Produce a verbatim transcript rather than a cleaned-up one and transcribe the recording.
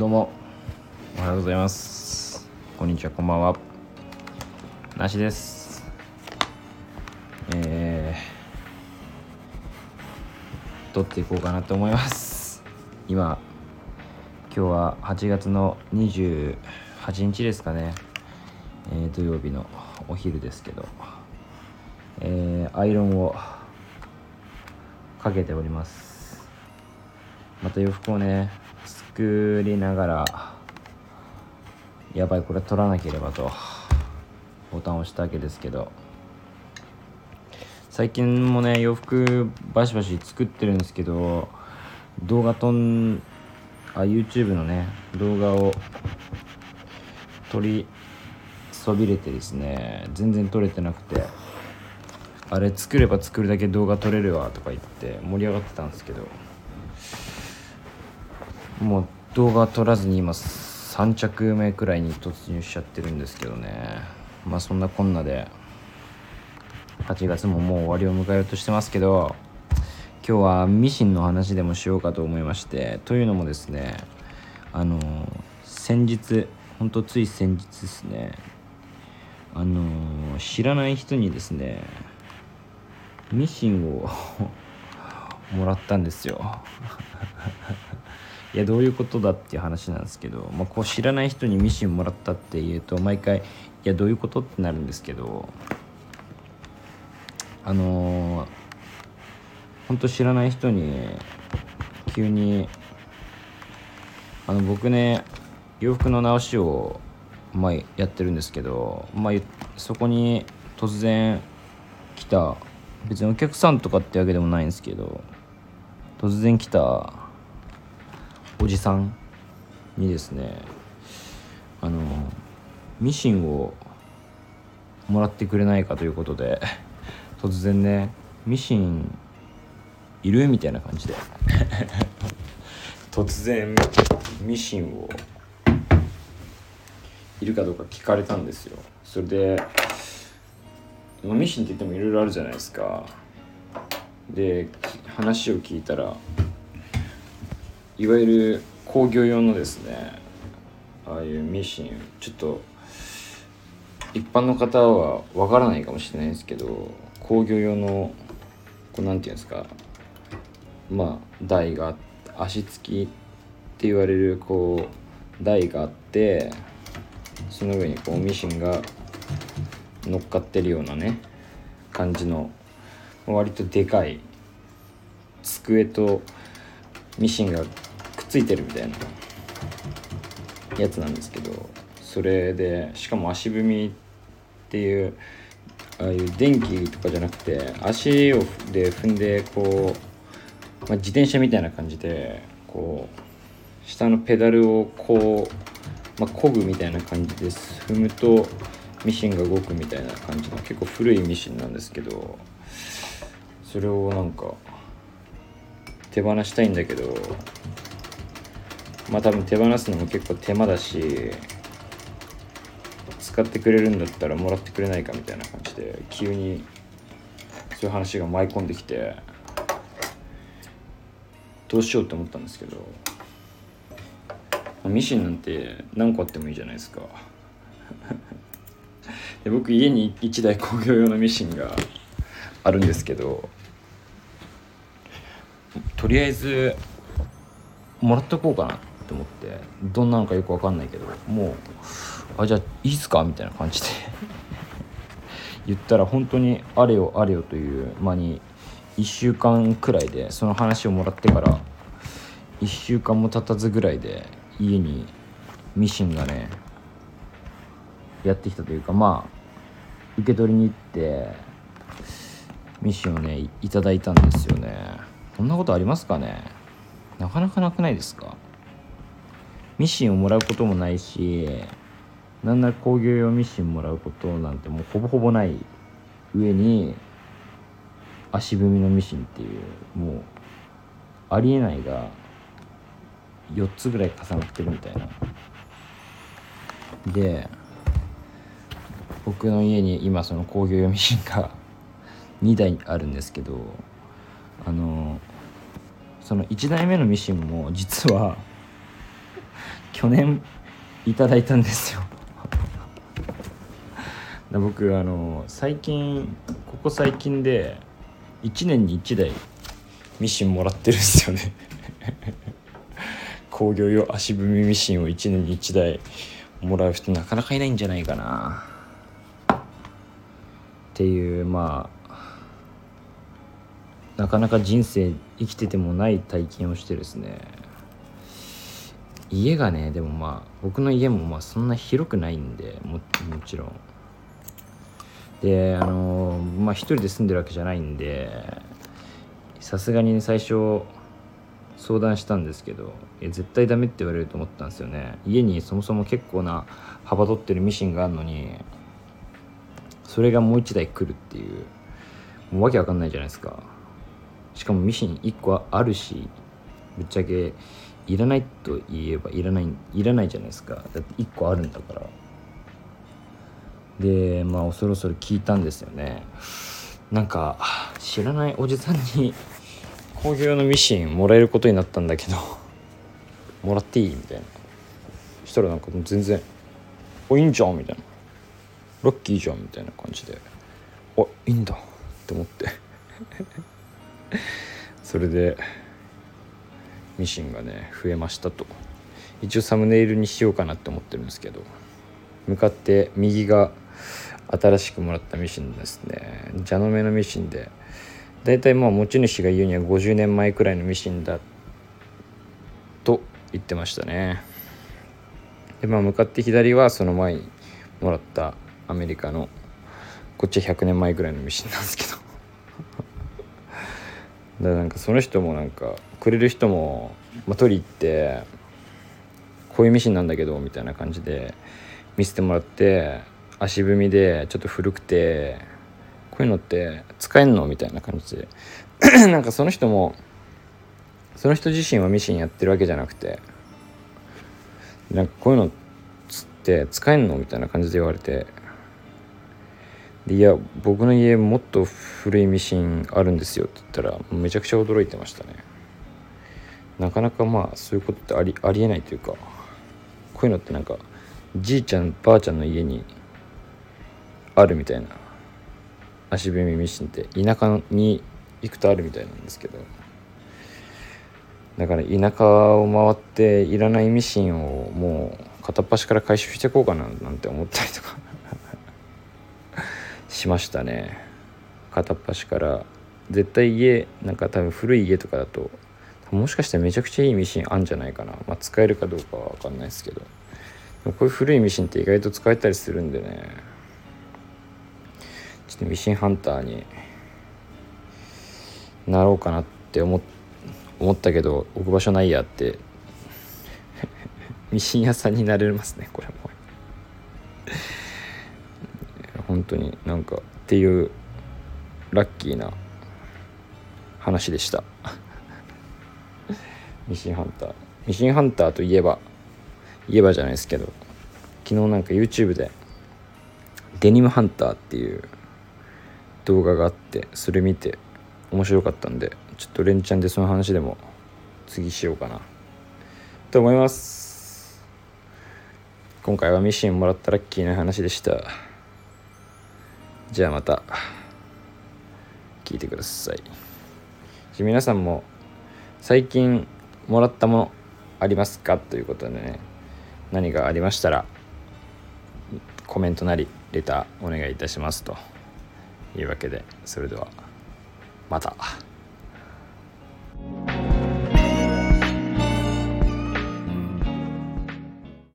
どうもおはようございます、こんにちは、こんばんは、なしです。えー、撮っていこうかなと思います。今今日ははちがつのにじゅうはちにちですかね、えー、土曜日のお昼ですけど、えー、アイロンをかけております。また洋服をね作りながら、やばいこれ取らなければとボタンを押したわけですけど、最近もね洋服バシバシ作ってるんですけど、動画とんあ YouTube のね動画を撮りそびれてですね、全然撮れてなくて、あれ作れば作るだけ動画撮れるわとか言って盛り上がってたんですけど、もう動画撮らずに今さんちゃくめくらいに突入しちゃってるんですけどね。まあそんなこんなではちがつももう終わりを迎えようとしてますけど、今日はミシンの話でもしようかと思いまして、というのもですね、あの先日ほんとつい先日ですね、あの知らない人にですねミシンをもらったんですよいやどういうことだっていう話なんですけど、まあ、こう知らない人にミシンもらったって言うと毎回いやどういうことってなるんですけど、あのー、本当知らない人に急にあの僕ね洋服の直しを、まあ、やってるんですけど、まあ、そこに突然来た、別にお客さんとかってわけでもないんですけど、突然来たおじさんにですね、あのミシンをもらってくれないかということで、突然ねミシンいるみたいな感じで突然ミシンをいるかどうか聞かれたんですよ。それでミシンって言ってもいろいろあるじゃないですか。で話を聞いたら、いわゆる工業用のですね、ああいうミシン、ちょっと一般の方はわからないかもしれないですけど、工業用のこうなんていうんですか、まあ台が足つきって言われるこう台があって、その上にこうミシンが乗っかってるようなね感じの割とでかい机とミシンがくっついてるみたいなやつなんですけど、それでしかも足踏みっていう、ああいう電気とかじゃなくて足をで踏んでこう、まあ、自転車みたいな感じでこう下のペダルをこう、まあ、漕ぐみたいな感じで踏むとミシンが動くみたいな感じの結構古いミシンなんですけど、それをなんか手放したいんだけど、まあ多分手放すのも結構手間だし、使ってくれるんだったらもらってくれないかみたいな感じで急にそういう話が舞い込んできて、どうしようって思ったんですけど、ミシンなんて何個あってもいいじゃないですかで僕家にいちだい工業用のミシンがあるんですけど、とりあえずもらっとこうかなって思って、どんなのかよくわかんないけど、もうあじゃあいいっすかみたいな感じで言ったら、本当にあれよあれよという間にいっしゅうかんくらいで、その話をもらってからいっしゅうかんも経たずぐらいで家にミシンがねやってきたというか、まあ受け取りに行ってミシンをねいただいたんですよね。こんなことありますかね。なかなかなくないですか。ミシンをもらうこともないし、なんなら工業用ミシンもらうことなんてもうほぼほぼない上に足踏みのミシンっていう、もうありえないがよっつぐらい重なってるみたいな。で僕の家に今その工業用ミシンがにだいあるんですけど、あのそのいちだいめのミシンも実は去年いただいたんですよ僕あの最近ここ最近でいちねんにいちだいミシンもらってるんですよね工業用足踏みミシンをいちねんにいちだいもらう人なかなかいないんじゃないかなっていう、まあなかなか人生生きててもない体験をしてですね。家がね、でもまあ僕の家もまあそんな広くないんで、 も, もちろんであのまあ一人で住んでるわけじゃないんで、さすがに、ね、最初相談したんですけど、いや絶対ダメって言われると思ったんですよね。家にそもそも結構な幅取ってるミシンがあるのに、それがもう一台来るっていう、もうわけわかんないじゃないですか。しかもミシンいっこあるし、ぶっちゃけいらないと言えばいらない、いらないじゃないですか。だっていっこあるんだから。でまあそろそろ聞いたんですよね。なんか知らないおじさんに工業用のミシンもらえることになったんだけどもらっていいみたいな。そしたらなんかもう全然おいいんじゃんみたいな、ラッキーじゃんみたいな感じで、あいいんだって思ってそれでミシンがね増えましたと。一応サムネイルにしようかなって思ってるんですけど、向かって右が新しくもらったミシンですね。蛇の目のミシンで、だいたいまあ持ち主が言うにはごじゅうねんまえくらいのミシンだと言ってましたね。でまあ向かって左はその前にもらったアメリカの、こっちはひゃくねんまえくらいのミシンなんですけどだからなんかその人もなんかくれる人も、まあ、取り行ってこういうミシンなんだけどみたいな感じで見せてもらって、足踏みでちょっと古くてこういうのって使えんのみたいな感じでなんかその人もその人自身はミシンやってるわけじゃなくて、なんかこういうのつって使えんのみたいな感じで言われて、でいや僕の家もっと古いミシンあるんですよって言ったらめちゃくちゃ驚いてましたね。なかなかまあそういうことってあり、ありえないというか、こういうのってなんかじいちゃんばあちゃんの家にあるみたいな、足踏みミシンって田舎に行くとあるみたいなんですけど、だから田舎を回っていらないミシンをもう片っ端から回収していこうかななんて思ったりとかしましたね。片っ端から。絶対家なんか多分古い家とかだともしかしたらめちゃくちゃいいミシンあんじゃないかな、まあ、使えるかどうかは分かんないですけど、こういう古いミシンって意外と使えたりするんでね、ちょっとミシンハンターになろうかなって思ったけど、置く場所ないやってミシン屋さんになれますねこれも本当になんかっていうラッキーな話でしたミシンハンター、ミシンハンターといえば言えばじゃないですけど、昨日なんか YouTube でデニムハンターっていう動画があって、それ見て面白かったんで、ちょっと連チャンでその話でも次しようかなと思います。今回はミシンもらったラッキーな話でした。じゃあまた聞いてください。皆さんも最近もらったものありますかということでね、何がありましたらコメントなりレターお願いいたしますというわけで、それではまた。